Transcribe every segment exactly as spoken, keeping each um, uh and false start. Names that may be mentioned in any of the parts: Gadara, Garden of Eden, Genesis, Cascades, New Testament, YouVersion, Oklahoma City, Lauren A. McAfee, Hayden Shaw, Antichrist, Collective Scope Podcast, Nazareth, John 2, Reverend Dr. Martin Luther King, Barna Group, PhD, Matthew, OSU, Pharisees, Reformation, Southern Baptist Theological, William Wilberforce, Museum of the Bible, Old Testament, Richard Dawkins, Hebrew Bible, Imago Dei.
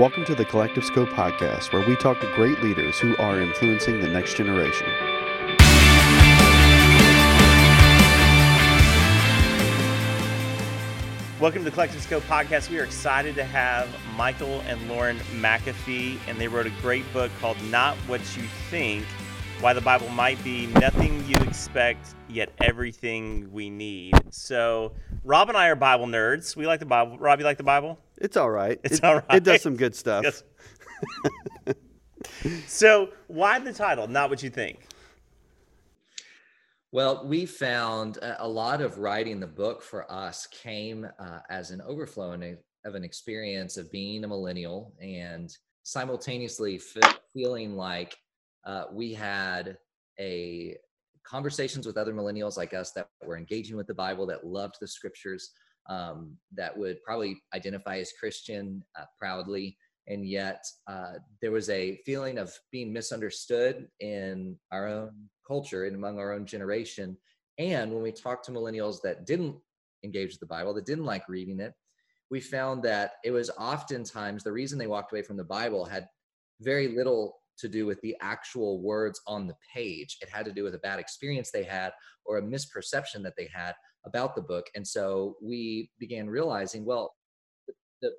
Welcome to the Collective Scope Podcast, where we talk to great leaders who are influencing the next generation. Welcome to the Collective Scope Podcast. We are excited to have Michael and Lauren McAfee, and they wrote a great book called Not What You Think, Why the Bible Might Be Nothing You Expect, Yet Everything We Need. So Rob and I are Bible nerds. We like the Bible. Rob, you like the Bible? It's all right. It's it, all right. It does some good stuff. Yes. So why the title, Not What You Think? Well, we found a lot of writing the book for us came uh, as an overflow and a, of an experience of being a millennial and simultaneously fe- feeling like uh, we had a conversations with other millennials like us that were engaging with the Bible, that loved the scriptures, um, that would probably identify as Christian uh, proudly. And yet uh, there was a feeling of being misunderstood in our own culture and among our own generation. And when we talked to millennials that didn't engage with the Bible, that didn't like reading it, we found that it was oftentimes the reason they walked away from the Bible had very little to do with the actual words on the page. It had to do with a bad experience they had or a misperception that they had about the book. And so we began realizing, well, the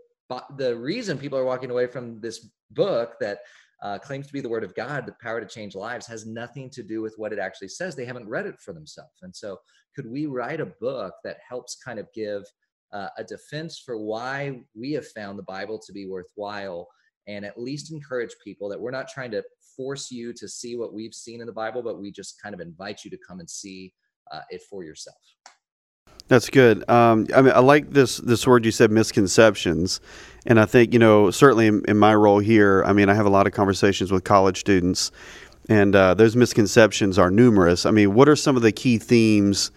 the reason people are walking away from this book that uh, claims to be the word of God, the power to change lives, has nothing to do with what it actually says. They haven't read it for themselves. And so could we write a book that helps kind of give uh, a defense for why we have found the Bible to be worthwhile, and at least encourage people that we're not trying to force you to see what we've seen in the Bible, but we just kind of invite you to come and see uh, it for yourself. That's good. Um, I mean, I like this this word you said, misconceptions. And I think, you know, certainly in, in my role here, I mean, I have a lot of conversations with college students, and uh, those misconceptions are numerous. I mean, what are some of the key themes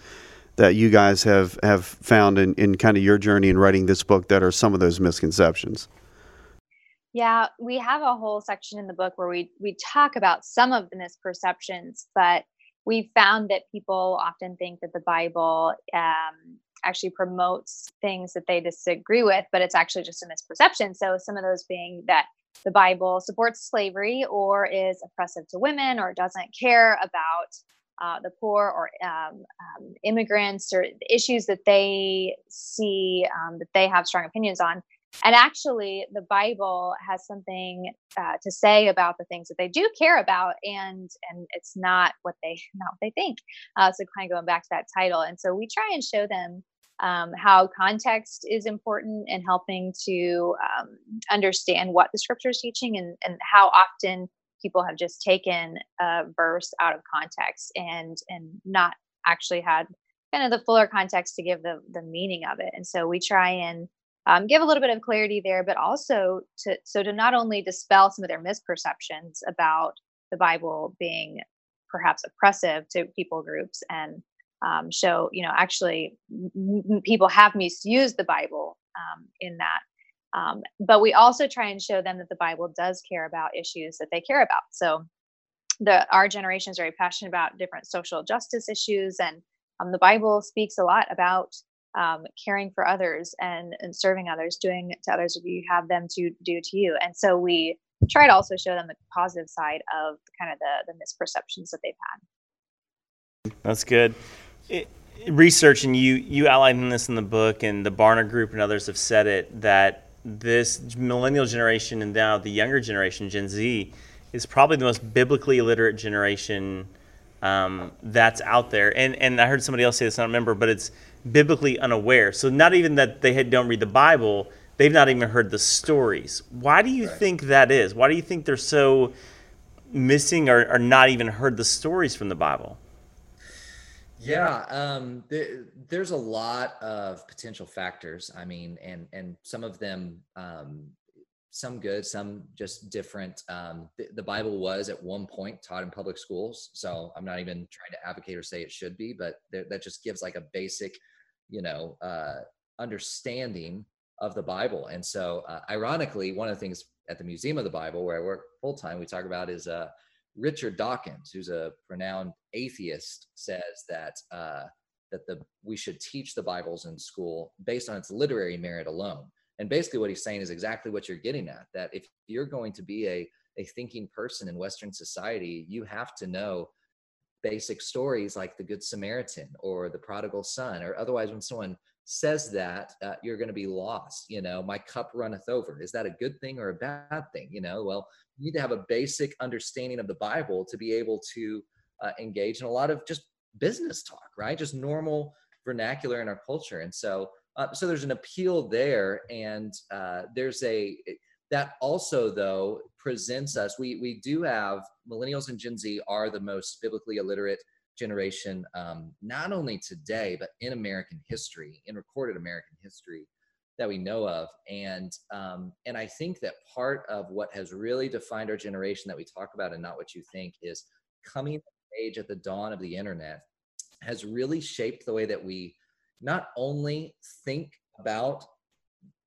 that you guys have, have found in, in kind of your journey in writing this book that are some of those misconceptions? Yeah, we have a whole section in the book where we we talk about some of the misperceptions, but we found that people often think that the Bible um, actually promotes things that they disagree with, but it's actually just a misperception. So some of those being that the Bible supports slavery or is oppressive to women or doesn't care about uh, the poor or um, um, immigrants or issues that they see um, that they have strong opinions on. And actually, the Bible has something uh, to say about the things that they do care about, and and it's not what they not what they think. Uh, so kind of going back to that title, and so we try and show them um, how context is important in helping to um, understand what the Scripture is teaching, and and how often people have just taken a verse out of context and and not actually had kind of the fuller context to give the the meaning of it. And so we try and Um, give a little bit of clarity there, but also to so to not only dispel some of their misperceptions about the Bible being perhaps oppressive to people groups, and um, show, you know, actually m- people have misused the Bible um, in that. Um, but we also try and show them that the Bible does care about issues that they care about. So the our generation is very passionate about different social justice issues, and um, the Bible speaks a lot about Um, caring for others and, and serving others, doing to others what you have them to do to you. And so we try to also show them the positive side of kind of the, the misperceptions that they've had. That's good. It, research, and you, you outlined this in the book, and the Barna Group and others have said it, that this millennial generation and now the younger generation, Gen Z, is probably the most biblically illiterate generation um, that's out there. And, and I heard somebody else say this, I don't remember, but it's biblically unaware. So not even that they had, don't read the Bible, they've not even heard the stories. Why do you right. think that is? Why do you think they're so missing or, or not even heard the stories from the Bible? Yeah, um, th- there's a lot of potential factors. I mean, and and some of them, um, some good, some just different. Um, th- the Bible was at one point taught in public schools. So I'm not even trying to advocate or say it should be, but th- that just gives like a basic you know, uh, understanding of the Bible. And so uh, ironically, one of the things at the Museum of the Bible where I work full time, we talk about is uh, Richard Dawkins, who's a renowned atheist, says that uh, that the we should teach the Bibles in school based on its literary merit alone. And basically what he's saying is exactly what you're getting at, that if you're going to be a, a thinking person in Western society, you have to know basic stories like the Good Samaritan or the prodigal son, or otherwise when someone says that, uh, you're going to be lost. You know, my cup runneth over. Is that a good thing or a bad thing? You know, well, you need to have a basic understanding of the Bible to be able to uh, engage in a lot of just business talk, right? Just normal vernacular in our culture. And so, uh, so there's an appeal there. And uh, there's a, that also though presents us, we, we do have millennials and Gen Z are the most biblically illiterate generation, um, not only today, but in American history, in recorded American history that we know of. And, um, and I think that part of what has really defined our generation that we talk about and Not What You Think is coming of age at the dawn of the internet has really shaped the way that we not only think about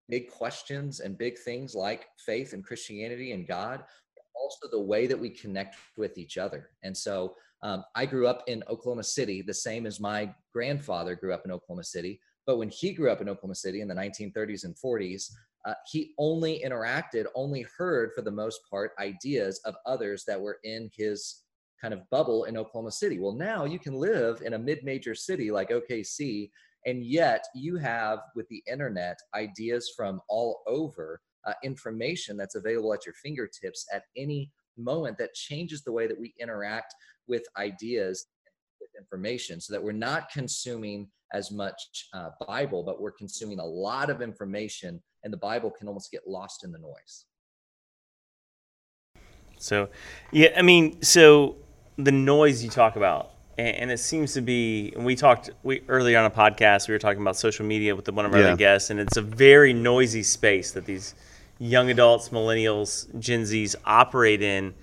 big questions and big things like faith and Christianity and God, but also the way that we connect with each other. And so um, I grew up in Oklahoma City, the same as my grandfather grew up in Oklahoma City. But when he grew up in Oklahoma City in the nineteen thirties and forties, uh, he only interacted, only heard for the most part, ideas of others that were in his kind of bubble in Oklahoma City. Well, now you can live in a mid-major city like O K C, and yet you have, with the internet, ideas from all over, uh, information that's available at your fingertips at any moment that changes the way that we interact with ideas, with information, so that we're not consuming as much uh, Bible, but we're consuming a lot of information, and the Bible can almost get lost in the noise. So, yeah, I mean, so the noise you talk about, and it seems to be, and we talked we earlier on a podcast, we were talking about social media with one of our yeah. other guests, and it's a very noisy space that these young adults, millennials, Gen Zs operate in.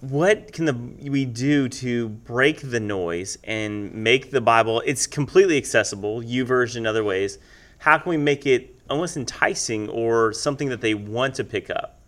What can the, we do to break the noise and make the Bible, it's completely accessible, YouVersion, other ways. How can we make it almost enticing or something that they want to pick up?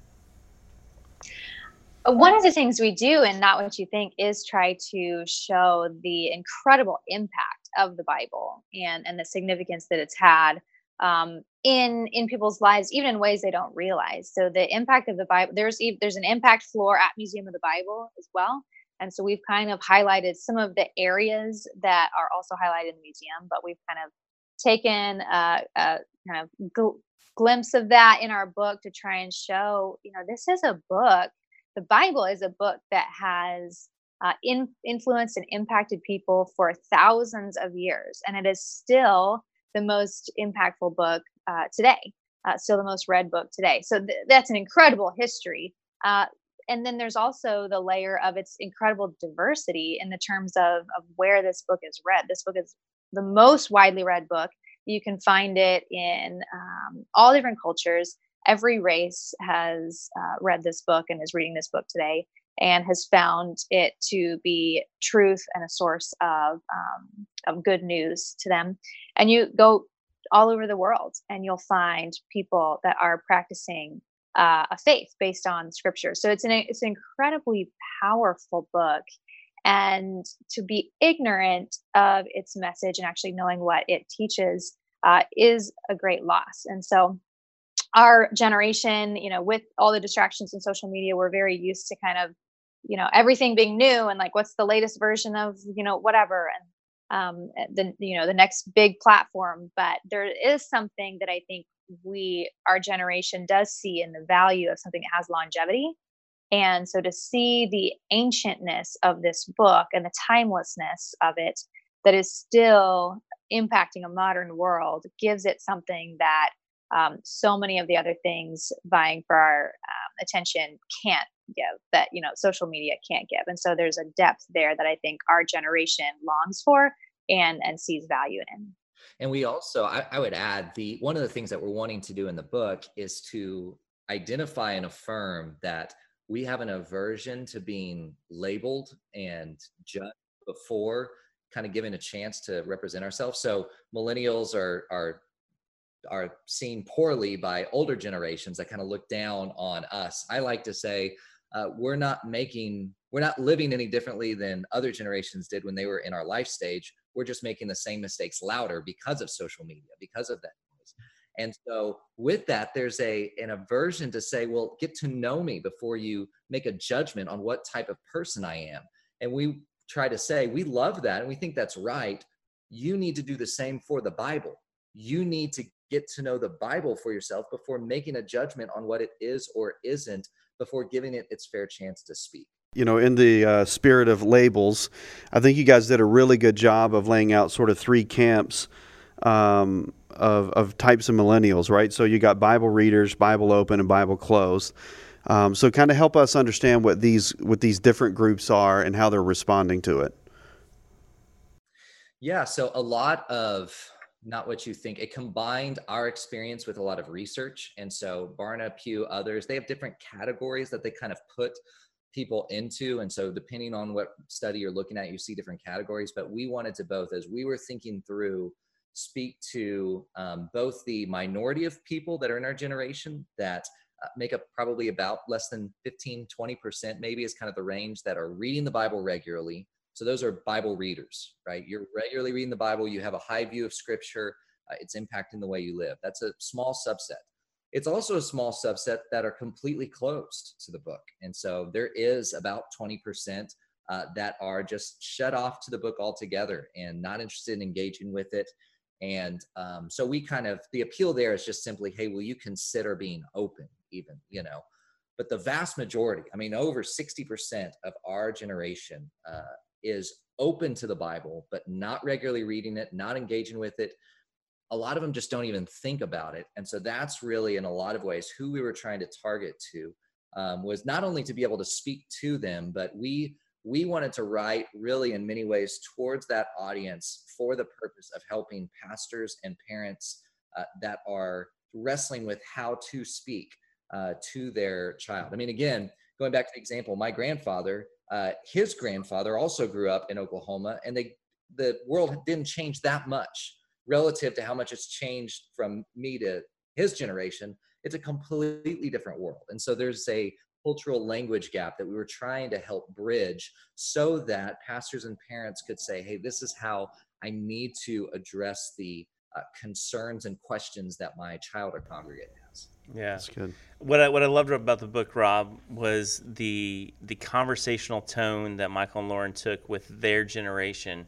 One of the things we do in Not What You Think is try to show the incredible impact of the Bible and, and the significance that it's had um, in in people's lives, even in ways they don't realize. So the impact of the Bible, there's there's an impact floor at Museum of the Bible as well. And so we've kind of highlighted some of the areas that are also highlighted in the museum, but we've kind of taken a, a kind of gl- glimpse of that in our book to try and show, you know, this is a book. The Bible is a book that has uh, in, influenced and impacted people for thousands of years, and it is still the most impactful book uh, today, uh, still the most read book today. So th- that's an incredible history. Uh, and then there's also the layer of its incredible diversity in the terms of, of where this book is read. This book is the most widely read book. You can find it in um, all different cultures. Every race has uh, read this book and is reading this book today and has found it to be truth and a source of um, of good news to them. And you go all over the world and you'll find people that are practicing uh, a faith based on scripture. So it's an, it's an incredibly powerful book. And to be ignorant of its message and actually knowing what it teaches uh, is a great loss. And so our generation, you know, with all the distractions in social media, we're very used to kind of, you know, everything being new and like, what's the latest version of, you know, whatever. And, um, the, you know, the next big platform, but there is something that I think we, our generation does see in the value of something that has longevity. And so to see the ancientness of this book and the timelessness of it that is still impacting a modern world gives it something that Um, so many of the other things vying for our um, attention can't give, that, you know, social media can't give. And so there's a depth there that I think our generation longs for and, and sees value in. And we also, I, I would add, the one of the things that we're wanting to do in the book is to identify and affirm that we have an aversion to being labeled and judged before kind of given a chance to represent ourselves. So millennials are are are seen poorly by older generations that kind of look down on us. I like to say, uh, we're not making, we're not living any differently than other generations did when they were in our life stage. We're just making the same mistakes louder because of social media, because of that noise. And so with that, there's a an aversion to say, well, get to know me before you make a judgment on what type of person I am. And we try to say, we love that and we think that's right. You need to do the same for the Bible. You need to get to know the Bible for yourself before making a judgment on what it is or isn't, before giving it its fair chance to speak. You know, in the uh, spirit of labels, I think you guys did a really good job of laying out sort of three camps um, of, of types of millennials, right? So you got Bible readers, Bible open, and Bible closed. Um, so kind of help us understand what these what these different groups are and how they're responding to it. Yeah, so a lot of Not What You Think, it combined our experience with a lot of research. And so Barna, Pew, others, they have different categories that they kind of put people into. And so depending on what study you're looking at, you see different categories. But we wanted to both, as we were thinking through, speak to um, both the minority of people that are in our generation that uh, make up probably about less than fifteen, twenty percent maybe is kind of the range, that are reading the Bible regularly. So those are Bible readers, right? You're regularly reading the Bible. You have a high view of Scripture. Uh, it's impacting the way you live. That's a small subset. It's also a small subset that are completely closed to the book. And so there is about twenty percent uh, that are just shut off to the book altogether and not interested in engaging with it. And um, so we kind of, the appeal there is just simply, hey, will you consider being open even, you know? But the vast majority, I mean, over sixty percent of our generation uh, is open to the Bible, but not regularly reading it, not engaging with it. A lot of them just don't even think about it. And so that's really, in a lot of ways, who we were trying to target to, um, was not only to be able to speak to them, but we we wanted to write really in many ways towards that audience for the purpose of helping pastors and parents uh, that are wrestling with how to speak uh, to their child. I mean, again, going back to the example, my grandfather, Uh, his grandfather also grew up in Oklahoma, and they, the world didn't change that much relative to how much it's changed from me to his generation. It's a completely different world. And so there's a cultural language gap that we were trying to help bridge so that pastors and parents could say, hey, this is how I need to address the uh, concerns and questions that my child or congregate has. Yeah, that's good. What I what I loved about the book, Rob, was the the conversational tone that Michael and Lauren took with their generation.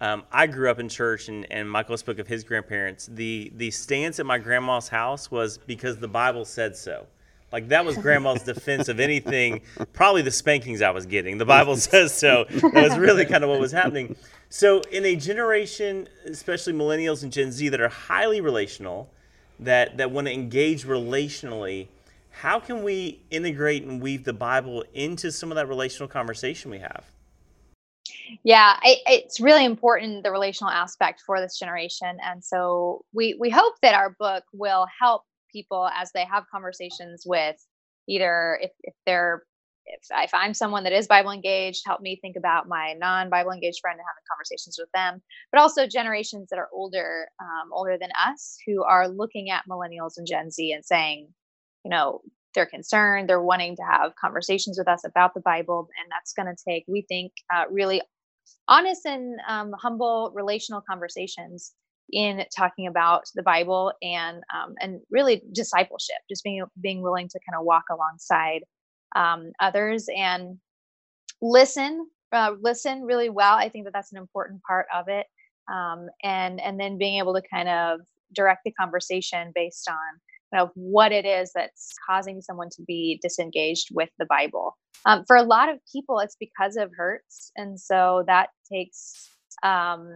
Um, I grew up in church, and, and Michael spoke of his grandparents. The the stance at my grandma's house was because the Bible said so. Like, that was grandma's defense of anything. Probably the spankings I was getting. The Bible says so. That was really kind of what was happening. So in a generation, especially millennials and Gen Z, that are highly relational, that that want to engage relationally, how can we integrate and weave the Bible into some of that relational conversation we have? Yeah, it, it's really important, the relational aspect for this generation. And so we, we hope that our book will help people as they have conversations with either if, if they're, if, if I'm someone that is Bible engaged, help me think about my non-Bible engaged friend and having conversations with them, but also generations that are older, um, older than us, who are looking at millennials and Gen Z and saying, you know, they're concerned, they're wanting to have conversations with us about the Bible. And that's going to take, we think, uh, really honest and um, humble relational conversations in talking about the Bible and, um, and really discipleship, just being, being willing to kind of walk alongside Um, others and listen, uh, listen really well. I think that that's an important part of it. Um, and, and then being able to kind of direct the conversation based on kind of what it is that's causing someone to be disengaged with the Bible. Um, for a lot of people, it's because of hurts. And so that takes, um,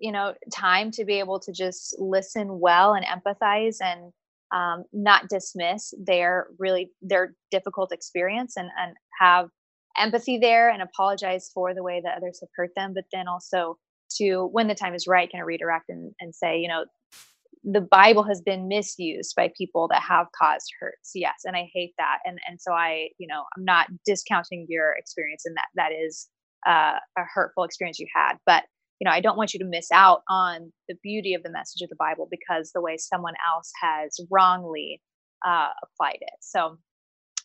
you know, time to be able to just listen well and empathize and, Um, not dismiss their really their difficult experience and, and have empathy there and apologize for the way that others have hurt them. But then also to, when the time is right, kind of redirect and, and say, you know, the Bible has been misused by people that have caused hurts. Yes. And I hate that. And, and so I, you know, I'm not discounting your experience, and that, that is uh, a hurtful experience you had, but you know, I don't want you to miss out on the beauty of the message of the Bible because the way someone else has wrongly uh, applied it. So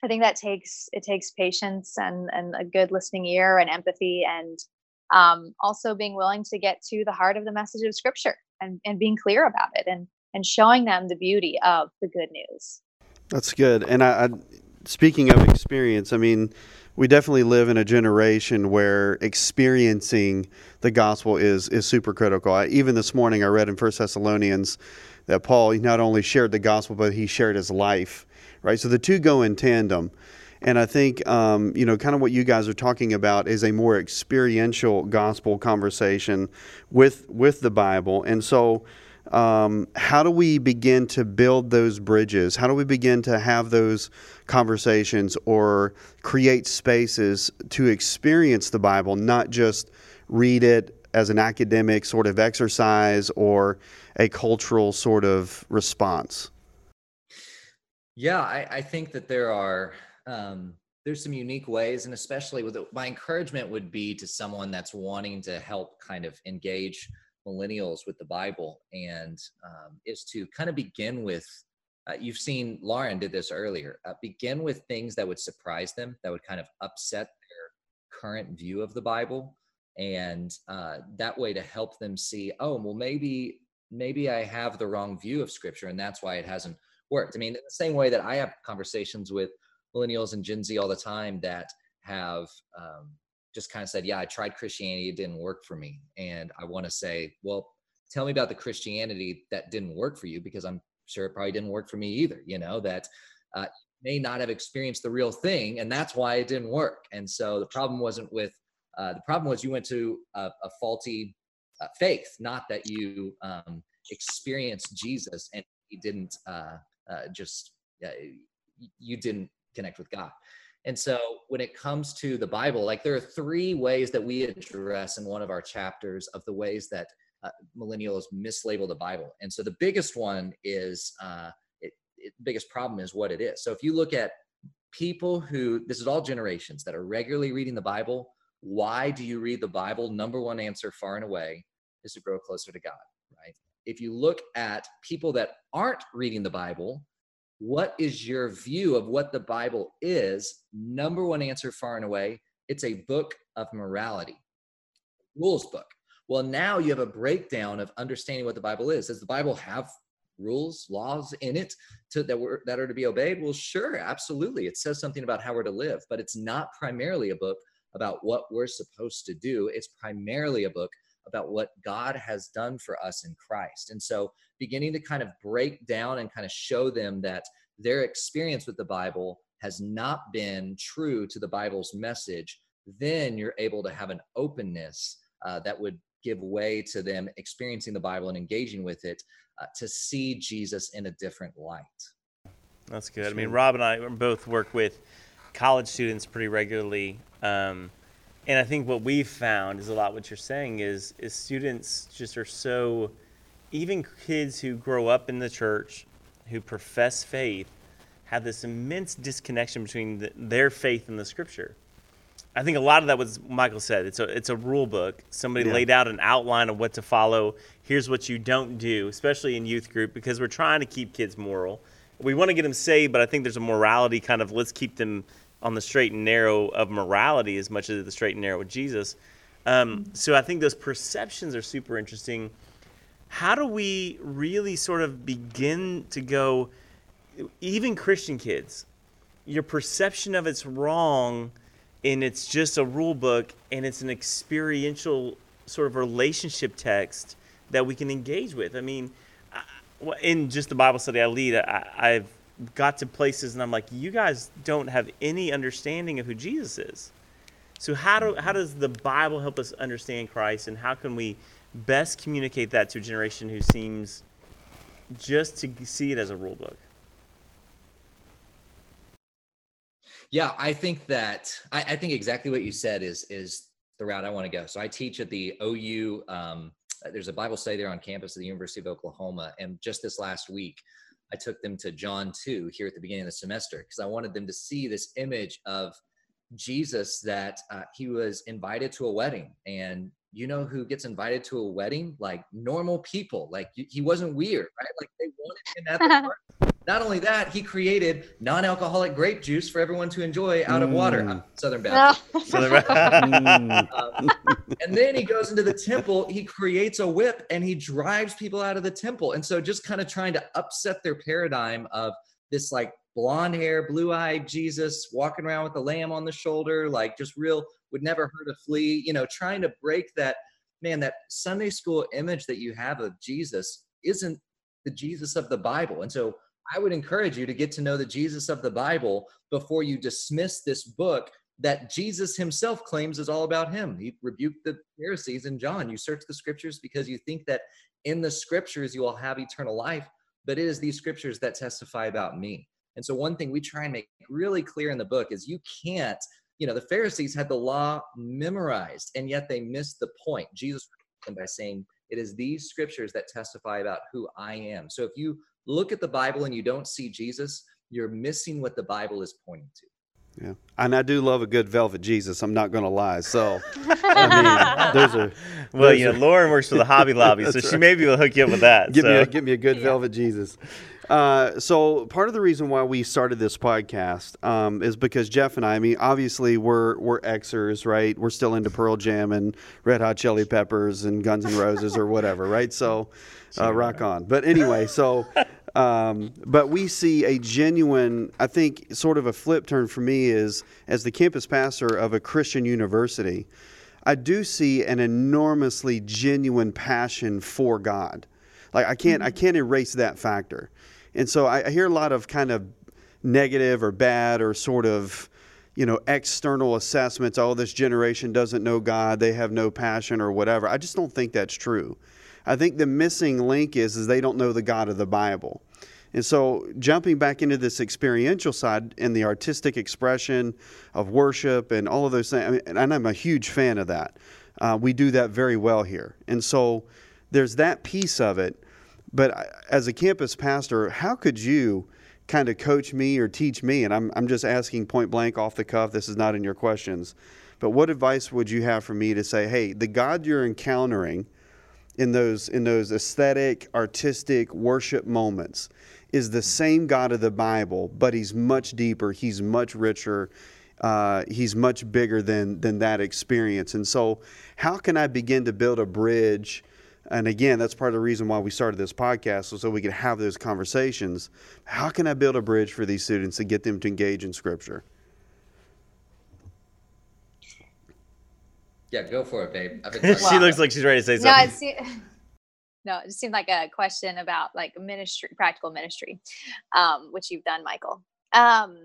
I think that takes, it takes patience and, and a good listening ear and empathy, and um, also being willing to get to the heart of the message of Scripture and, and being clear about it. And and showing them the beauty of the good news. That's good. And I, I speaking of experience, I mean, we definitely live in a generation where experiencing the gospel is is super critical. I, even this morning I read in First Thessalonians that Paul, he not only shared the gospel, but he shared his life, right? So the two go in tandem. And I think, um, you know, kind of what you guys are talking about is a more experiential gospel conversation with with the Bible. And so um, how do we begin to build those bridges? How do we begin to have those conversations or create spaces to experience the Bible, not just read it as an academic sort of exercise or a cultural sort of response? Yeah, I, I think that there are... Um, there's some unique ways, and especially with my encouragement would be to someone that's wanting to help kind of engage millennials with the Bible, and um, is to kind of begin with, uh, you've seen Lauren did this earlier, uh, begin with things that would surprise them, that would kind of upset their current view of the Bible, and uh, that way to help them see, oh, well, maybe, maybe I have the wrong view of Scripture, and that's why it hasn't worked. I mean, the same way that I have conversations with millennials and Gen Z all the time that have um, just kind of said, yeah, I tried Christianity, it didn't work for me. And I want to say, well, tell me about the Christianity that didn't work for you, because I'm sure it probably didn't work for me either. You know, that uh, may not have experienced the real thing, and that's why it didn't work. And so the problem wasn't with, uh, the problem was you went to a, a faulty uh, faith, not that you um, experienced Jesus and you didn't uh, uh, just, uh, you didn't connect with God. And so when it comes to the Bible, like there are three ways that we address in one of our chapters of the ways that uh, millennials mislabel the Bible. And so the biggest one is, uh, it, it, biggest problem is what it is. So if you look at people who, this is all generations that are regularly reading the Bible, why do you read the Bible? Number one answer far and away is to grow closer to God, right? If you look at people that aren't reading the Bible, what is your view of what the Bible is? Number one answer far and away, it's a book of morality, rules book. Well, now you have a breakdown of understanding what the Bible is. Does the Bible have rules, laws in it to, that, were, that are to be obeyed? Well, sure, absolutely. It says something about how we're to live, but it's not primarily a book about what we're supposed to do. It's primarily a book about what God has done for us in Christ. And so beginning to kind of break down and kind of show them that their experience with the Bible has not been true to the Bible's message, then you're able to have an openness uh, that would give way to them experiencing the Bible and engaging with it uh, to see Jesus in a different light. That's good. I mean, Rob and I both work with college students pretty regularly. Um, And I think what we've found is a lot what you're saying is is students just are so, even kids who grow up in the church, who profess faith, have this immense disconnection between the, their faith and the Scripture. I think a lot of that was Michael said. It's a, it's a rule book. Somebody yeah. laid out an outline of what to follow. Here's what you don't do, especially in youth group, because we're trying to keep kids moral. We want to get them saved, but I think there's a morality kind of let's keep them on the straight and narrow of morality as much as the straight and narrow with Jesus. Um, so I think those perceptions are super interesting. How do we really sort of begin to go, even Christian kids, your perception of it's wrong and it's just a rule book and it's an experiential sort of relationship text that we can engage with? I mean, in just the Bible study I lead, I, I've got to places and I'm like, you guys don't have any understanding of who Jesus is. So how do how does the Bible help us understand Christ, and how can we best communicate that to a generation who seems just to see it as a rule book? Yeah, I think that I, I think exactly what you said is is the route I want to go. So I teach at the O U. Um, there's a Bible study there on campus at the University of Oklahoma, and just this last week, I took them to John two here at the beginning of the semester because I wanted them to see this image of Jesus that uh, he was invited to a wedding. And you know who gets invited to a wedding? Like normal people. Like he wasn't weird, right? Like they wanted him at the party. Not only that, he created non-alcoholic grape juice for everyone to enjoy out mm. of water. I'm Southern Baptist. No. Southern Baptist. um, and then he goes into the temple. He creates a whip and he drives people out of the temple. And so just kind of trying to upset their paradigm of this like blonde hair, blue-eyed Jesus walking around with a lamb on the shoulder, like just real, would never hurt a flea, you know, trying to break that, man, that Sunday school image that you have of Jesus isn't the Jesus of the Bible. And so I would encourage you to get to know the Jesus of the Bible before you dismiss this book that Jesus himself claims is all about him. He rebuked the Pharisees in John. You search the scriptures because you think that in the scriptures you will have eternal life, but it is these scriptures that testify about me. And so one thing we try and make really clear in the book is you can't, you know, the Pharisees had the law memorized and yet they missed the point. Jesus rebuked them by saying, it is these scriptures that testify about who I am. So if you look at the Bible and you don't see Jesus, you're missing what the Bible is pointing to. Yeah, and I do love a good velvet Jesus. I'm not going to lie. So, I mean, there's a well, there's you know, a, Lauren works for the Hobby Lobby, so right. she maybe will hook you up with that. Give so. me, a, give me a good yeah. velvet Jesus. Uh, so, part of the reason why we started this podcast um, is because Jeff and I. I mean, obviously, we're we're Xers, right? We're still into Pearl Jam and Red Hot Chili Peppers and Guns N' Roses or whatever, right? So, uh, rock on. But anyway, so. Um, but we see a genuine, I think, sort of a flip turn for me is, as the campus pastor of a Christian university, I do see an enormously genuine passion for God. Like I can't, I can't erase that factor. And so I, I hear a lot of kind of negative or bad or sort of, you know, external assessments. Oh, this generation doesn't know God. They have no passion or whatever. I just don't think that's true. I think the missing link is, is they don't know the God of the Bible. And so jumping back into this experiential side and the artistic expression of worship and all of those things, I mean, and I'm a huge fan of that. Uh, we do that very well here. And so there's that piece of it. But as a campus pastor, how could you kind of coach me or teach me? And I'm, I'm just asking point blank off the cuff. This is not in your questions. But what advice would you have for me to say, hey, the God you're encountering in those in those aesthetic, artistic worship moments is the same God of the Bible, but he's much deeper, he's much richer, uh, he's much bigger than than that experience. And so how can I begin to build a bridge? And again, that's part of the reason why we started this podcast, so, so we could have those conversations. How can I build a bridge for these students to get them to engage in Scripture? Yeah, go for it, babe. I've been she looks like she's ready to say something. No, it seemed, no, it seemed like a question about like ministry, practical ministry, um, which you've done, Michael. Um,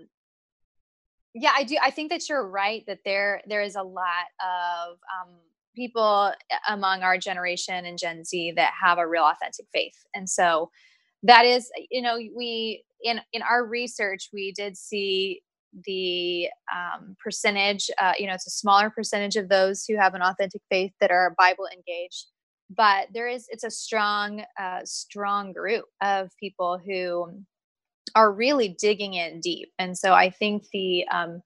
yeah, I do. I think that you're right that there there is a lot of um, people among our generation and Gen Z that have a real authentic faith, and so that is, you know, we in in our research we did see the um, percentage, uh, you know, it's a smaller percentage of those who have an authentic faith that are Bible engaged, but there is, it's a strong, uh, strong group of people who are really digging in deep. And so I think the, um,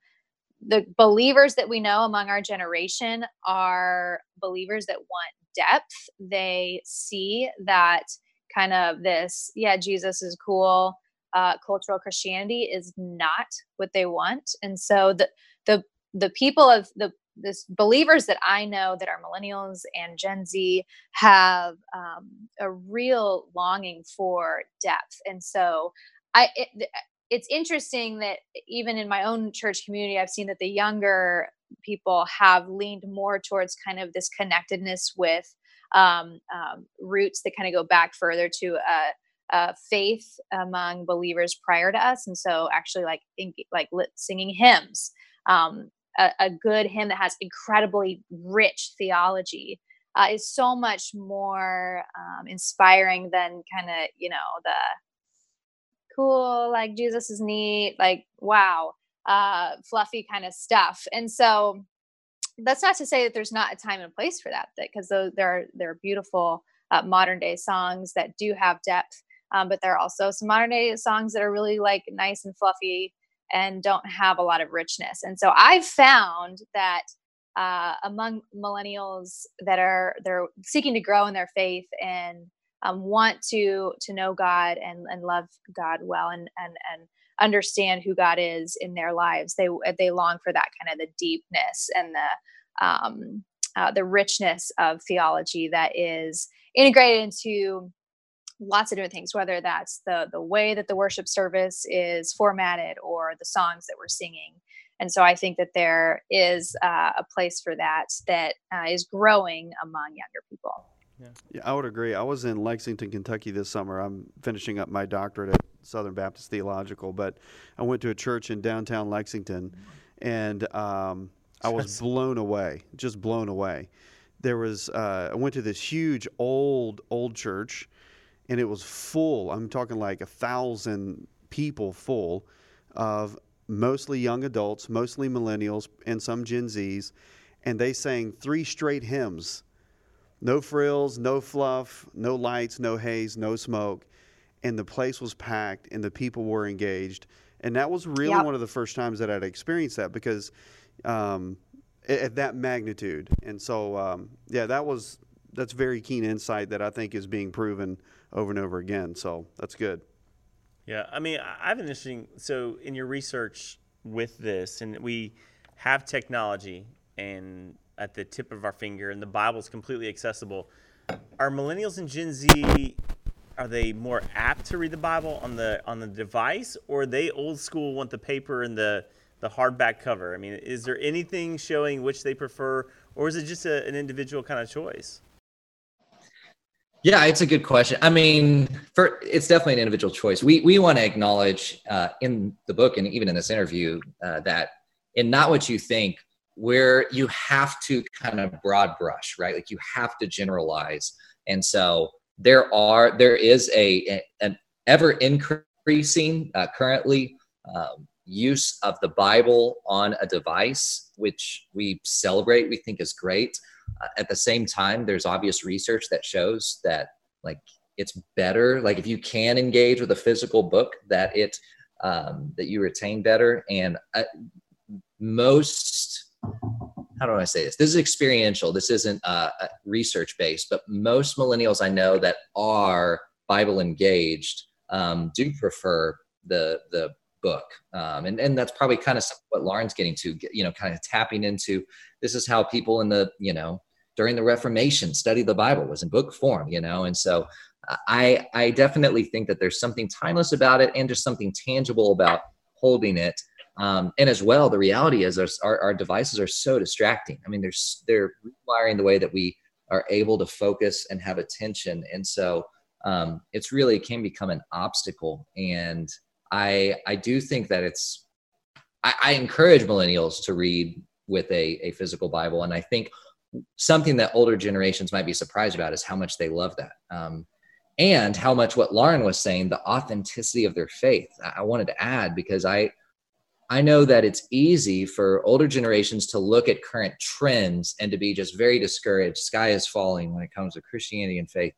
the believers that we know among our generation are believers that want depth. They see that kind of this, yeah, Jesus is cool. Uh, cultural Christianity is not what they want. And so the, the, the people of the, this believers that I know that are millennials and Gen Z have um, a real longing for depth. And so I, it, it's interesting that even in my own church community, I've seen that the younger people have leaned more towards kind of this connectedness with um, um, roots that kind of go back further to uh Uh, faith among believers prior to us. And so actually like, in, like lit, singing hymns, um, a, a good hymn that has incredibly rich theology uh, is so much more um, inspiring than kind of, you know, the cool, like Jesus is neat, like, wow, uh, fluffy kind of stuff. And so that's not to say that there's not a time and place for that, because there are, there are beautiful uh, modern day songs that do have depth. Um, but there are also some modern day songs that are really like nice and fluffy and don't have a lot of richness. And so I've found that uh, among millennials that are they're seeking to grow in their faith and um, want to to know God and and love God well and and and understand who God is in their lives. They they long for that kind of the deepness and the um, uh, the richness of theology that is integrated into lots of different things, whether that's the the way that the worship service is formatted or the songs that we're singing. And so I think that there is uh, a place for that that uh, is growing among younger people. Yeah. yeah, I would agree. I was in Lexington, Kentucky this summer. I'm finishing up my doctorate at Southern Baptist Theological, but I went to a church in downtown Lexington, and um, I was blown away, just blown away. There was uh, I went to this huge old, old church, and it was full. I'm talking like a thousand people full of mostly young adults, mostly millennials, and some Gen Zs, and they sang three straight hymns. No frills, no fluff, no lights, no haze, no smoke, and the place was packed, and the people were engaged, and that was really yep. one of the first times that I'd experienced that, because um, at that magnitude. And so, um, yeah, that was that's very keen insight that I think is being proven over and over again, so that's good. Yeah, I mean, I have an interesting, so in your research with this, and we have technology and at the tip of our finger, and the Bible's completely accessible. Are millennials and Gen Z, are they more apt to read the Bible on the on the device, or are they old school, want the paper and the, the hardback cover? I mean, is there anything showing which they prefer, or is it just a, an individual kind of choice? Yeah, it's a good question. I mean, for, it's definitely an individual choice. We we want to acknowledge uh, in the book and even in this interview uh, that in Not What You Think, where you have to kind of broad brush, right? Like you have to generalize. And so there are there is a, a an ever increasing uh, currently uh, use of the Bible on a device, which we celebrate, we think is great. Uh, at the same time, there's obvious research that shows that like it's better, like if you can engage with a physical book, that it um, that you retain better. And uh, most, how do I say this? This is experiential. This isn't uh, research based, but most millennials I know that are Bible engaged um, do prefer the the book. Um, and, and that's probably kind of what Lauren's getting to, you know, kind of tapping into, this is how people in the, you know, during the Reformation studied the Bible, was in book form, you know? And so I, I definitely think that there's something timeless about it and just something tangible about holding it. Um, and as well, the reality is our, our devices are so distracting. I mean, they're, they're rewiring the way that we are able to focus and have attention. And so um, it's really, it can become an obstacle. And I, I do think that it's, I, I encourage millennials to read with a, a physical Bible. And I think something that older generations might be surprised about is how much they love that. Um, and how much what Lauren was saying, the authenticity of their faith. I, I wanted to add, because I, I know that it's easy for older generations to look at current trends and to be just very discouraged. Sky is falling when it comes to Christianity and faith.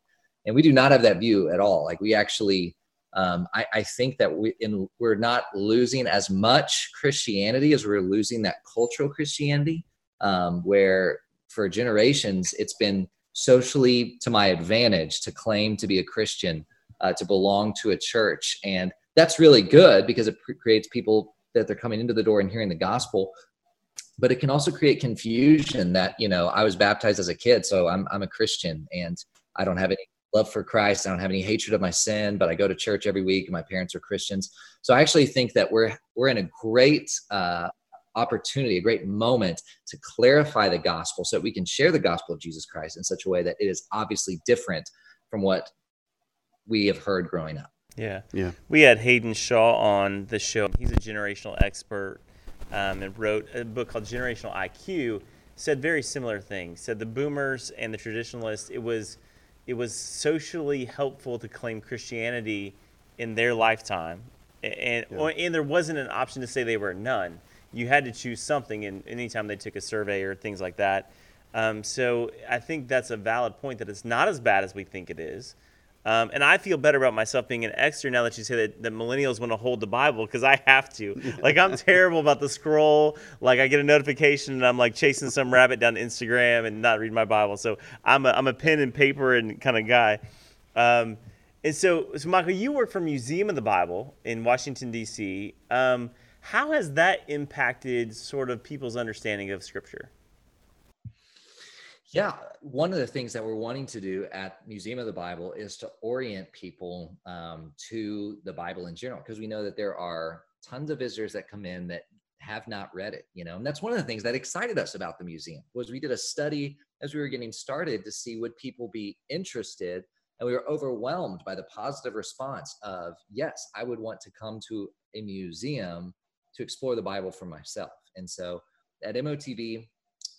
And we do not have that view at all. Like we actually Um, I, I think that we, in, we're not losing as much Christianity as we're losing that cultural Christianity, um, where for generations, it's been socially to my advantage to claim to be a Christian, uh, to belong to a church. And that's really good because it pre- creates people that they're coming into the door and hearing the gospel, but it can also create confusion that, you know, I was baptized as a kid, so I'm, I'm a Christian and I don't have any love for Christ. I don't have any hatred of my sin, but I go to church every week and my parents are Christians. So I actually think that we're, we're in a great uh, opportunity, a great moment to clarify the gospel so that we can share the gospel of Jesus Christ in such a way that it is obviously different from what we have heard growing up. Yeah. Yeah. We had Hayden Shaw on the show. He's a generational expert um, and wrote a book called Generational I Q, said very similar things, said the boomers and the traditionalists, it was It was socially helpful to claim Christianity in their lifetime. And yeah. and there wasn't an option to say they were a nun. You had to choose something, and anytime they took a survey or things like that. Um, so I think that's a valid point, that it's not as bad as we think it is. Um, and I feel better about myself being an extra now that you say that, that millennials want to hold the Bible, because I have to. Like, I'm terrible about the scroll. Like, I get a notification and I'm like chasing some rabbit down Instagram and not reading my Bible. So I'm a, I'm a pen and paper and kind of guy. Um, and so, so, Michael, you work for Museum of the Bible in Washington, D C Um, how has that impacted sort of people's understanding of Scripture? Yeah, one of the things that we're wanting to do at Museum of the Bible is to orient people um, to the Bible in general, because we know that there are tons of visitors that come in that have not read it, you know, and that's one of the things that excited us about the museum was we did a study as we were getting started to see would people be interested, and we were overwhelmed by the positive response of, yes, I would want to come to a museum to explore the Bible for myself. And so at M O T B,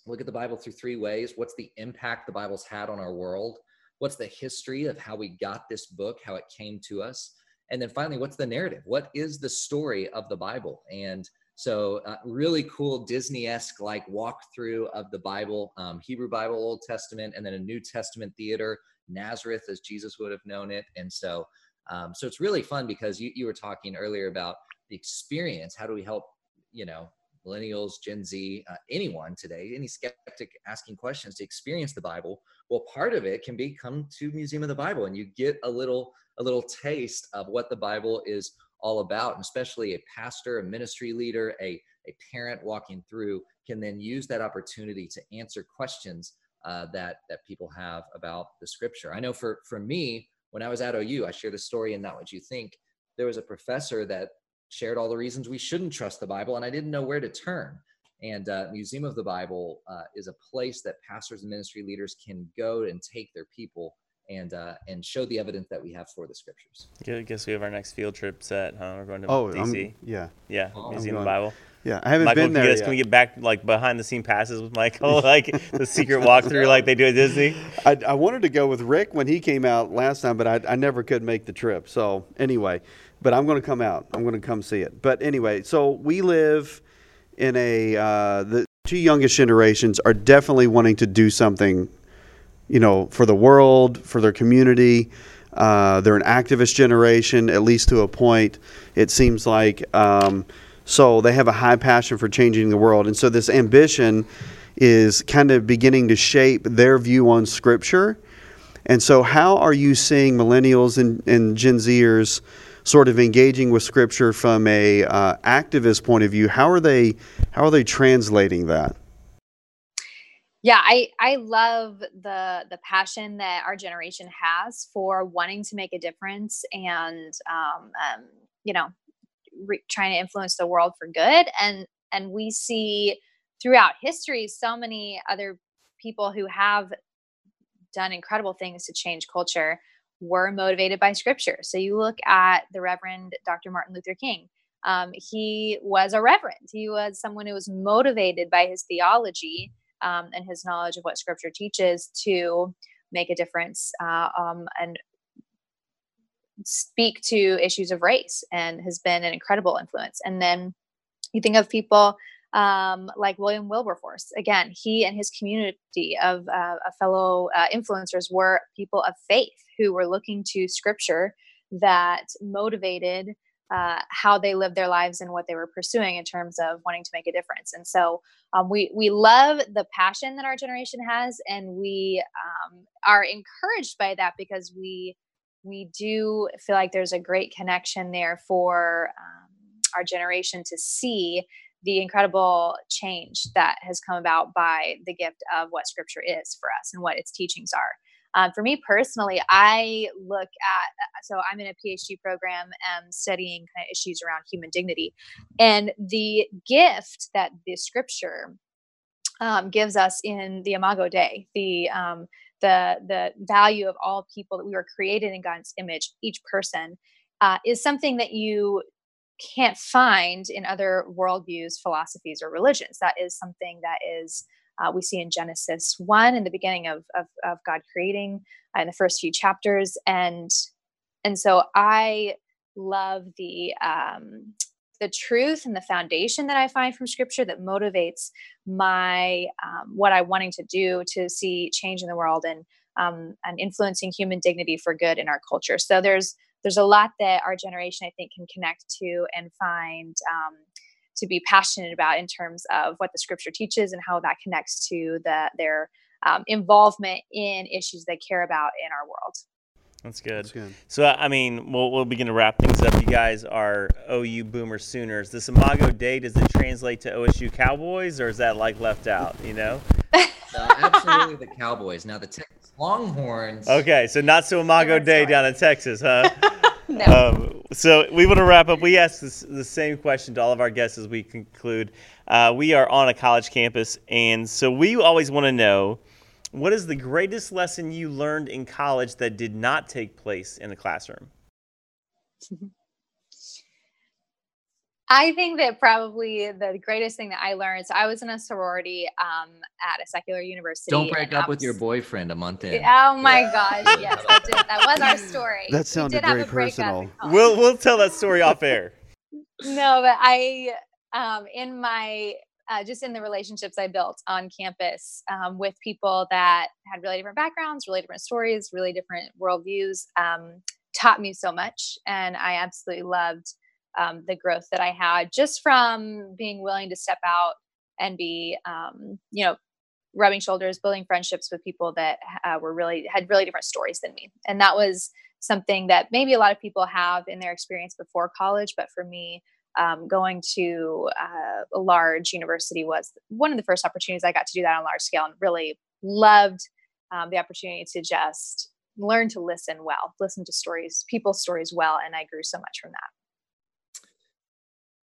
look at the Bible through three ways. What's the impact the Bible's had on our world? What's the history of how we got this book, how it came to us? And then finally, what's the narrative? What is the story of the Bible? And so uh, really cool Disney-esque like walkthrough of the Bible, um, Hebrew Bible, Old Testament, and then a New Testament theater, Nazareth as Jesus would have known it. And so um, so it's really fun because you, you were talking earlier about the experience. How do we help, you know, millennials, Gen Z, uh, anyone today, any skeptic asking questions to experience the Bible? Well, part of it can be come to Museum of the Bible and you get a little a little taste of what the Bible is all about, and especially a pastor, a ministry leader, a, a parent walking through can then use that opportunity to answer questions uh, that, that people have about the Scripture. I know for, for me, when I was at O U, I shared a story in Not What You Think. There was a professor that shared all the reasons we shouldn't trust the Bible, and I didn't know where to turn. And uh, Museum of the Bible uh, is a place that pastors and ministry leaders can go and take their people and uh, and show the evidence that we have for the Scriptures. I guess we have our next field trip set, huh? We're going to oh, D C. I'm, yeah. Yeah, oh, Museum of the Bible. Yeah, I haven't Michael, been there can, us, can we get back, like, behind-the-scene passes with Michael, like the secret walkthrough like they do at Disney? I, I wanted to go with Rick when he came out last time, but I, I never could make the trip. So anyway, but I'm going to come out. I'm going to come see it. But anyway, so we live in a uh, – the two youngest generations are definitely wanting to do something, you know, for the world, for their community. Uh, they're an activist generation, at least to a point, it seems like. Um, so they have a high passion for changing the world. And so this ambition is kind of beginning to shape their view on Scripture. And so how are you seeing millennials and, and Gen Zers sort of engaging with Scripture from a uh, activist point of view? How are they, how are they translating that? Yeah, I, I love the the passion that our generation has for wanting to make a difference and, um, um, you know, re- trying to influence the world for good. And and we see throughout history so many other people who have done incredible things to change culture were motivated by Scripture. So you look at the Reverend Doctor Martin Luther King. Um, he was a reverend. He was someone who was motivated by his theology Um, and his knowledge of what Scripture teaches to make a difference uh, um, and speak to issues of race, and has been an incredible influence. And then you think of people um, like William Wilberforce. Again, he and his community of uh, fellow uh, influencers were people of faith who were looking to Scripture that motivated Uh, how they lived their lives and what they were pursuing in terms of wanting to make a difference. And so um, we we love the passion that our generation has, and we um, are encouraged by that because we we do feel like there's a great connection there for um, our generation to see the incredible change that has come about by the gift of what Scripture is for us and what its teachings are. Um, for me personally, I look at, so I'm in a PhD program um, studying kind of issues around human dignity, and the gift that the Scripture um, gives us in the Imago Dei, the, um, the, the value of all people, that we were created in God's image, each person, uh, is something that you can't find in other worldviews, philosophies, or religions. That is something that is Uh, we see in Genesis one, in the beginning of of, of God creating, uh, in the first few chapters, and and so I love the um, the truth and the foundation that I find from Scripture that motivates my um, what I'm wanting to do to see change in the world and um, and influencing human dignity for good in our culture. So there's there's a lot that our generation, I think, can connect to and find Um, to be passionate about in terms of what the Scripture teaches and how that connects to the, their um, involvement in issues they care about in our world. That's good. That's good. So, I mean, we'll, we'll begin to wrap things up. You guys are O U Boomer Sooners. This Imago Dei, does it translate to O S U Cowboys, or is that, like, left out, you know? Uh, absolutely the Cowboys. Now, the Texas Longhorns. Okay, so not so Imago Dei down in Texas, huh? No. Um, so we want to wrap up. We ask this, the same question to all of our guests as we conclude. Uh, we are on a college campus, and so we always want to know, what is the greatest lesson you learned in college that did not take place in the classroom? I think that probably the greatest thing that I learned, so I was in a sorority um, at a secular university. Don't break up was, with your boyfriend a month in. Oh my yeah. gosh, yes, that, did, that was our story. That sounded very personal. We'll we'll tell that story off air. No, but I, um, in my... Uh, just in the relationships I built on campus um, with people that had really different backgrounds, really different stories, really different worldviews, um, taught me so much. And I absolutely loved um, the growth that I had just from being willing to step out and be, um, you know, rubbing shoulders, building friendships with people that uh, were really, had really different stories than me. And that was something that maybe a lot of people have in their experience before college, but for me, Um, going to uh, a large university was one of the first opportunities I got to do that on a large scale, and really loved um, the opportunity to just learn to listen well, listen to stories, people's stories well, and I grew so much from that.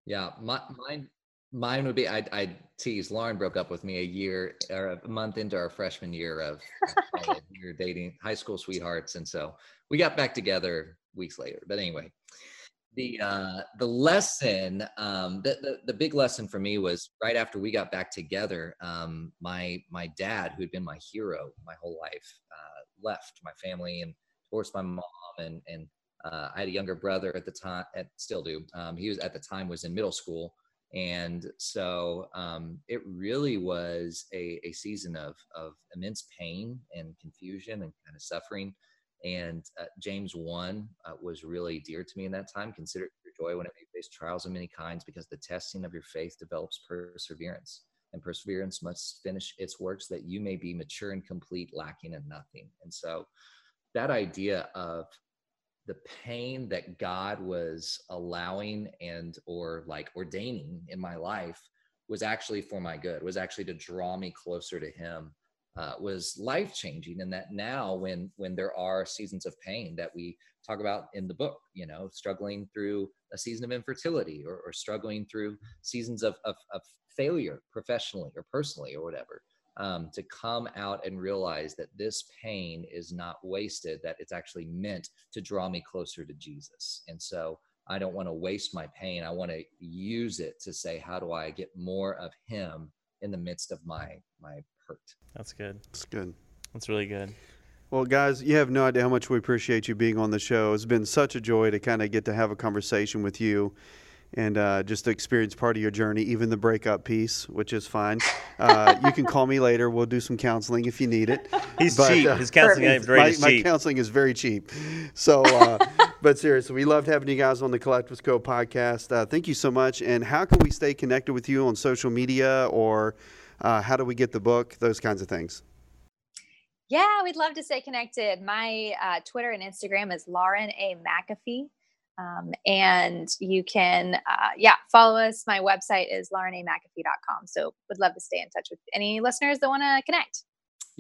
Yeah, my, mine mine would be, I, I tease, Lauren broke up with me a year or a month into our freshman year of college. We were dating high school sweethearts, and so we got back together weeks later, but anyway. The uh, the lesson, um, the, the the big lesson for me was right after we got back together, um, my my dad, who had been my hero my whole life, uh, left my family and divorced my mom, and and uh, I had a younger brother at the time, at, still do. Um, he was at the time was in middle school, and so um, it really was a a season of of immense pain and confusion and kind of suffering. And uh, James one uh, was really dear to me in that time. Consider it your joy whenever you face trials of many kinds, because the testing of your faith develops perseverance. And perseverance must finish its works, that you may be mature and complete, lacking in nothing. And so that idea of the pain that God was allowing and or like ordaining in my life was actually for my good, was actually to draw me closer to him. Uh, was life-changing, and that now when when there are seasons of pain that we talk about in the book, you know, struggling through a season of infertility, or, or struggling through seasons of, of, of failure professionally or personally or whatever, um, to come out and realize that this pain is not wasted, that it's actually meant to draw me closer to Jesus. And so I don't want to waste my pain. I want to use it to say, how do I get more of him in the midst of my my hurt. That's good. That's good. That's really good. Well, guys, you have no idea how much we appreciate you being on the show. It's been such a joy to kind of get to have a conversation with you and uh, just to experience part of your journey, even the breakup piece, which is fine. Uh, you can call me later. We'll do some counseling if you need it. He's but, cheap. Uh, His counseling is very cheap. My counseling is very cheap. So, uh, but seriously, we loved having you guys on the Collective Scope podcast. Uh, thank you so much. And how can we stay connected with you on social media, or Uh, how do we get the book, those kinds of things? Yeah, we'd love to stay connected. My uh, Twitter and Instagram is Lauren A. McAfee. Um, and you can, uh, yeah, follow us. My website is lauren a mcafee dot com. So would love to stay in touch with any listeners that want to connect.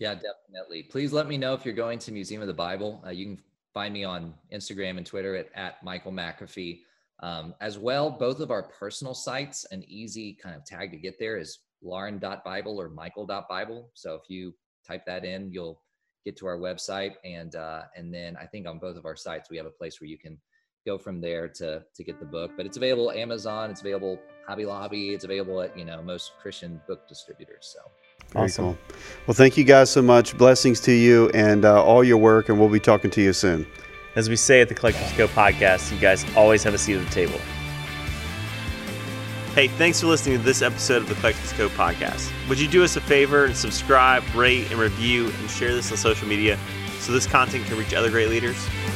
Yeah, definitely. Please let me know if you're going to Museum of the Bible. Uh, you can find me on Instagram and Twitter at, at Michael McAfee. Um, as well, both of our personal sites, an easy kind of tag to get there is lauren dot bible or michael dot bible. So if you type that in, you'll get to our website. And uh, and then I think on both of our sites, we have a place where you can go from there to to get the book. But it's available at Amazon. It's available at Hobby Lobby. It's available at, you know, most Christian book distributors. So awesome. Cool. Well, thank you guys so much. Blessings to you and uh, all your work. And we'll be talking to you soon. As we say at the Collective Scope podcast, you guys always have a seat at the table. Hey, thanks for listening to this episode of the Collective Scope Podcast. Would you do us a favor and subscribe, rate, and review, and share this on social media so this content can reach other great leaders?